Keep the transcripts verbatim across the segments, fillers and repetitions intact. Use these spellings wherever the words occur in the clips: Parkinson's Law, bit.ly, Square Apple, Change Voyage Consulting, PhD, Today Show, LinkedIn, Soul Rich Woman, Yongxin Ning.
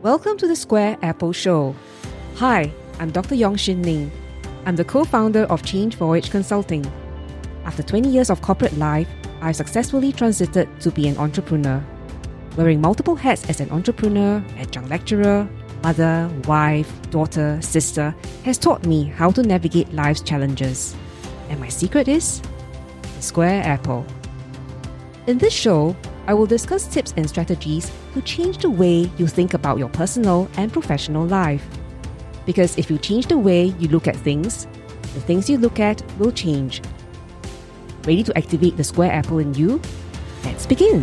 Welcome to the Square Apple Show. Hi, I'm Doctor Yongxin Ning. I'm the co-founder of Change Voyage Consulting. After twenty years of corporate life, I've successfully transited to be an entrepreneur. Wearing multiple hats as an entrepreneur, adjunct lecturer, mother, wife, daughter, sister has taught me how to navigate life's challenges. And my secret is the Square Apple. In this show, I will discuss tips and strategies to change the way you think about your personal and professional life. Because if you change the way you look at things, the things you look at will change. Ready to activate the Square Apple in you? Let's begin!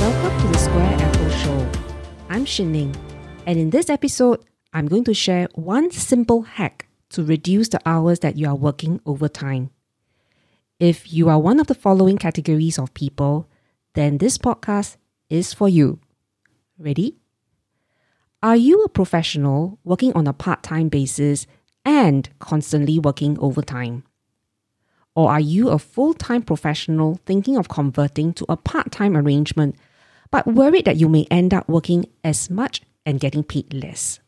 Welcome to the Square Apple Show. I'm Xin Ning, and in this episode, I'm going to share one simple hack to reduce the hours that you are working overtime. If you are one of the following categories of people, then this podcast is for you. Ready? Are you a professional working on a part-time basis and constantly working overtime? Or are you a full-time professional thinking of converting to a part-time arrangement but worried that you may end up working as much and getting paid less?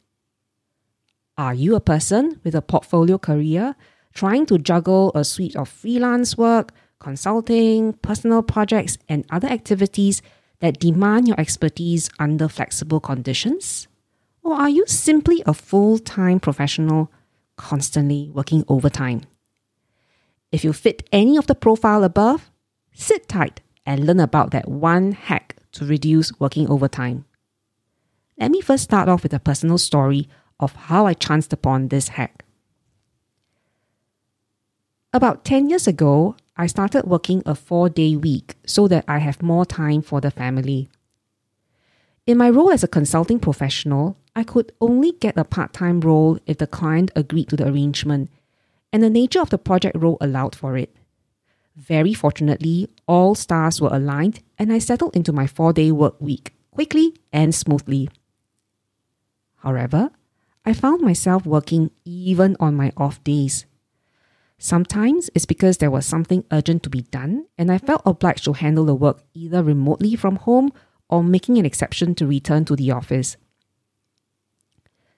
Are you a person with a portfolio career trying to juggle a suite of freelance work, consulting, personal projects, and other activities that demand your expertise under flexible conditions? Or are you simply a full-time professional constantly working overtime? If you fit any of the profile above, sit tight and learn about that one hack to reduce working overtime. Let me first start off with a personal story of how I chanced upon this hack. About ten years ago, I started working a four-day week so that I have more time for the family. In my role as a consulting professional, I could only get a part-time role if the client agreed to the arrangement, and the nature of the project role allowed for it. Very fortunately, all stars were aligned and I settled into my four-day work week quickly and smoothly. However, I found myself working even on my off days. Sometimes it's because there was something urgent to be done and I felt obliged to handle the work either remotely from home or making an exception to return to the office.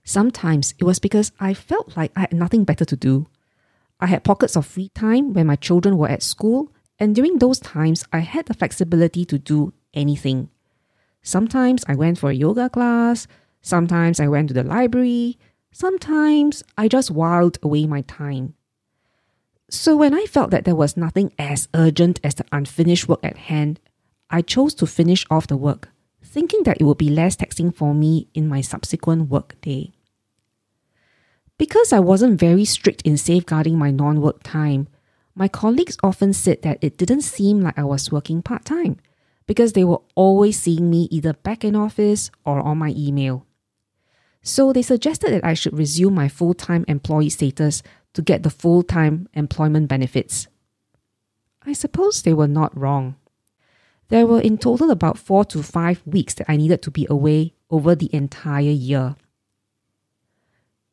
Sometimes it was because I felt like I had nothing better to do. I had pockets of free time when my children were at school, and during those times, I had the flexibility to do anything. Sometimes I went for a yoga class, sometimes I went to the library, sometimes I just whiled away my time. So when I felt that there was nothing as urgent as the unfinished work at hand, I chose to finish off the work, thinking that it would be less taxing for me in my subsequent work day. Because I wasn't very strict in safeguarding my non-work time, my colleagues often said that it didn't seem like I was working part-time because they were always seeing me either back in office or on my email. So they suggested that I should resume my full-time employee status to get the full-time employment benefits. I suppose they were not wrong. There were in total about four to five weeks that I needed to be away over the entire year.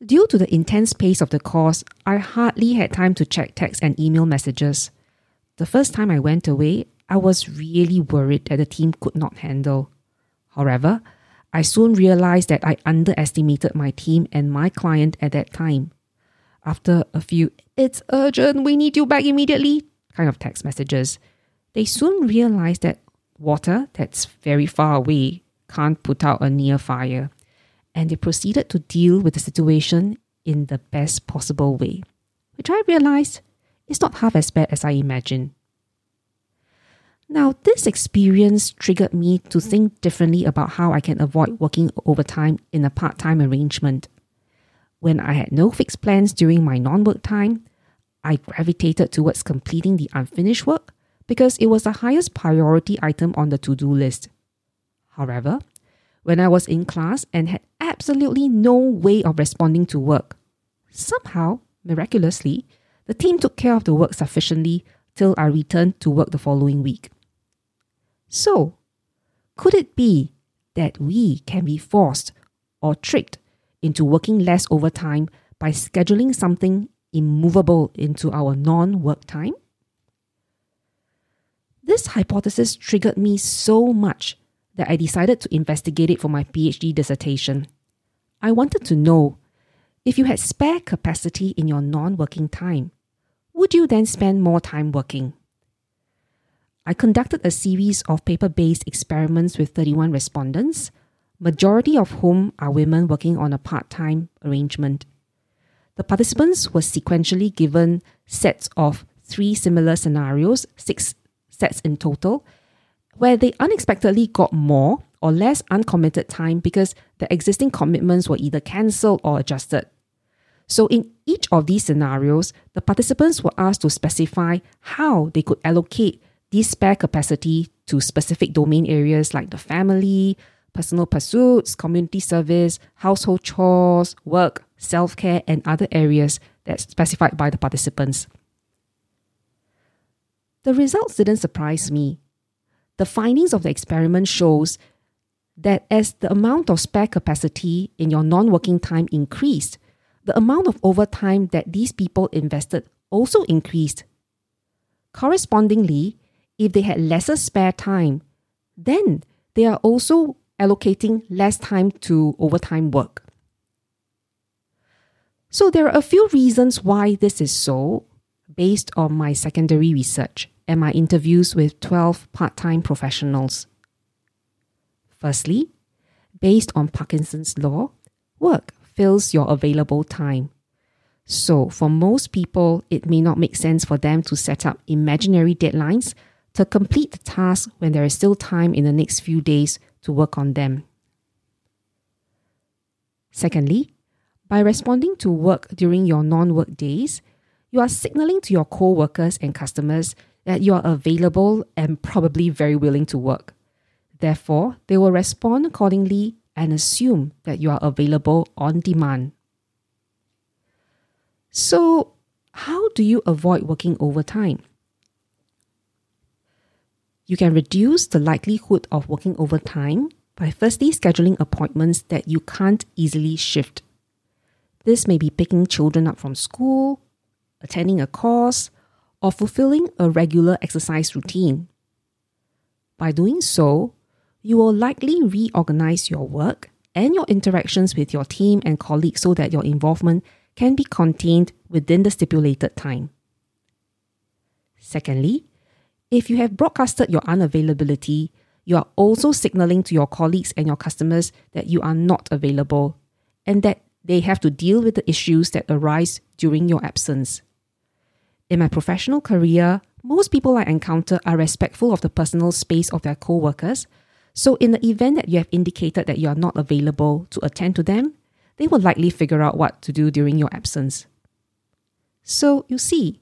Due to the intense pace of the course, I hardly had time to check text and email messages. The first time I went away, I was really worried that the team could not handle. However, I soon realized that I underestimated my team and my client at that time. After a few, "It's urgent, we need you back immediately" kind of text messages, they soon realized that water that's very far away can't put out a near fire. And they proceeded to deal with the situation in the best possible way, which I realized is not half as bad as I imagined. Now, this experience triggered me to think differently about how I can avoid working overtime in a part-time arrangement. When I had no fixed plans during my non-work time, I gravitated towards completing the unfinished work because it was the highest priority item on the to-do list. However, when I was in class and had absolutely no way of responding to work, somehow, miraculously, the team took care of the work sufficiently till I returned to work the following week. So, could it be that we can be forced or tricked into working less overtime by scheduling something immovable into our non-work time? This hypothesis triggered me so much that I decided to investigate it for my P H D dissertation. I wanted to know, if you had spare capacity in your non-working time, would you then spend more time working? I conducted a series of paper-based experiments with thirty-one respondents, majority of whom are women working on a part-time arrangement. The participants were sequentially given sets of three similar scenarios, six sets in total, where they unexpectedly got more or less uncommitted time because the existing commitments were either cancelled or adjusted. So in each of these scenarios, the participants were asked to specify how they could allocate this spare capacity to specific domain areas like the family, personal pursuits, community service, household chores, work, self-care, and other areas that's specified by the participants. The results didn't surprise me. The findings of the experiment shows that as the amount of spare capacity in your non-working time increased, the amount of overtime that these people invested also increased. Correspondingly, if they had lesser spare time, then they are also allocating less time to overtime work. So there are a few reasons why this is so, based on my secondary research and my interviews with twelve part-time professionals. Firstly, based on Parkinson's Law, work fills your available time. So for most people, it may not make sense for them to set up imaginary deadlines to complete the task when there is still time in the next few days to work on them. Secondly, by responding to work during your non-work days, you are signaling to your co-workers and customers that you are available and probably very willing to work. Therefore, they will respond accordingly and assume that you are available on demand. So, how do you avoid working overtime? You can reduce the likelihood of working overtime by firstly scheduling appointments that you can't easily shift. This may be picking children up from school, attending a course, or fulfilling a regular exercise routine. By doing so, you will likely reorganize your work and your interactions with your team and colleagues so that your involvement can be contained within the stipulated time. Secondly, if you have broadcasted your unavailability, you are also signaling to your colleagues and your customers that you are not available and that they have to deal with the issues that arise during your absence. In my professional career, most people I encounter are respectful of the personal space of their co-workers, so in the event that you have indicated that you are not available to attend to them, they will likely figure out what to do during your absence. So, you see,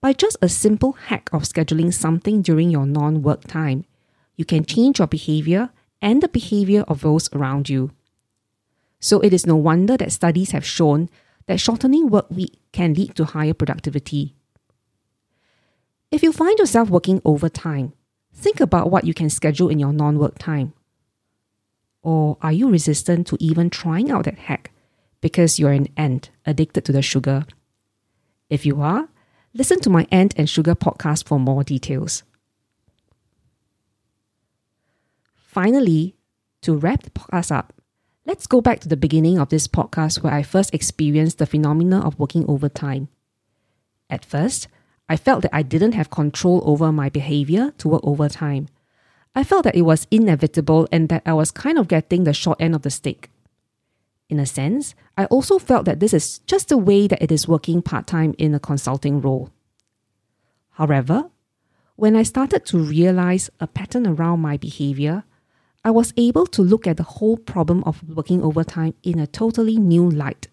by just a simple hack of scheduling something during your non-work time, you can change your behavior and the behavior of those around you. So it is no wonder that studies have shown that shortening work week can lead to higher productivity. If you find yourself working overtime, think about what you can schedule in your non-work time. Or are you resistant to even trying out that hack because you're an ant addicted to the sugar? If you are, listen to my Ant and Sugar podcast for more details. Finally, to wrap the podcast up, let's go back to the beginning of this podcast where I first experienced the phenomena of working overtime. At first, I felt that I didn't have control over my behavior to work overtime. I felt that it was inevitable and that I was kind of getting the short end of the stick. In a sense, I also felt that this is just the way that it is working part-time in a consulting role. However, when I started to realize a pattern around my behavior, I was able to look at the whole problem of working overtime in a totally new light,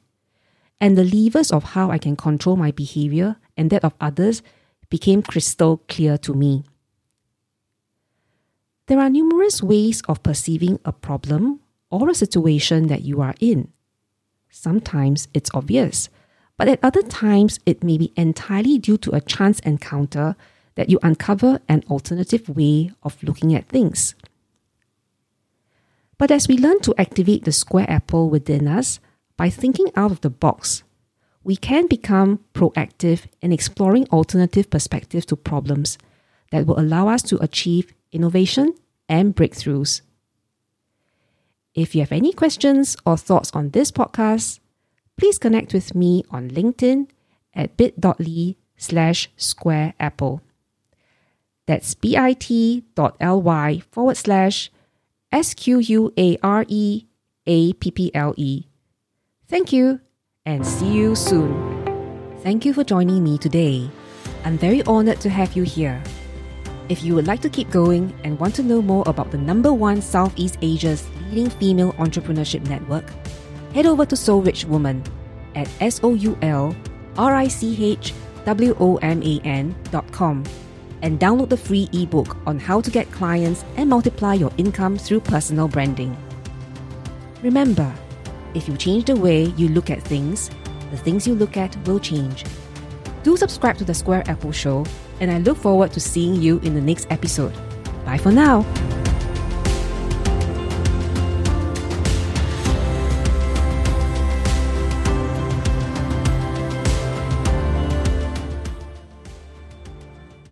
and the levers of how I can control my behavior and that of others became crystal clear to me. There are numerous ways of perceiving a problem or a situation that you are in. Sometimes it's obvious, but at other times it may be entirely due to a chance encounter that you uncover an alternative way of looking at things. But as we learn to activate the Square Apple within us by thinking out of the box, we can become proactive in exploring alternative perspectives to problems that will allow us to achieve innovation and breakthroughs. If you have any questions or thoughts on this podcast, please connect with me on LinkedIn at bit.ly slash Square Apple. That's bit.ly forward slash S-Q-U-A-R-E-A-P-P-L-E. Thank you and see you soon. Thank you for joining me today. I'm very honoured to have you here. If you would like to keep going and want to know more about the number one Southeast Asia's leading female entrepreneurship network, head over to Soul Rich Woman at S O U L R I C H W O M A N dot com and download the free ebook on how to get clients and multiply your income through personal branding. Remember, if you change the way you look at things, the things you look at will change. Do subscribe to the Square Apple Show, and I look forward to seeing you in the next episode. Bye for now.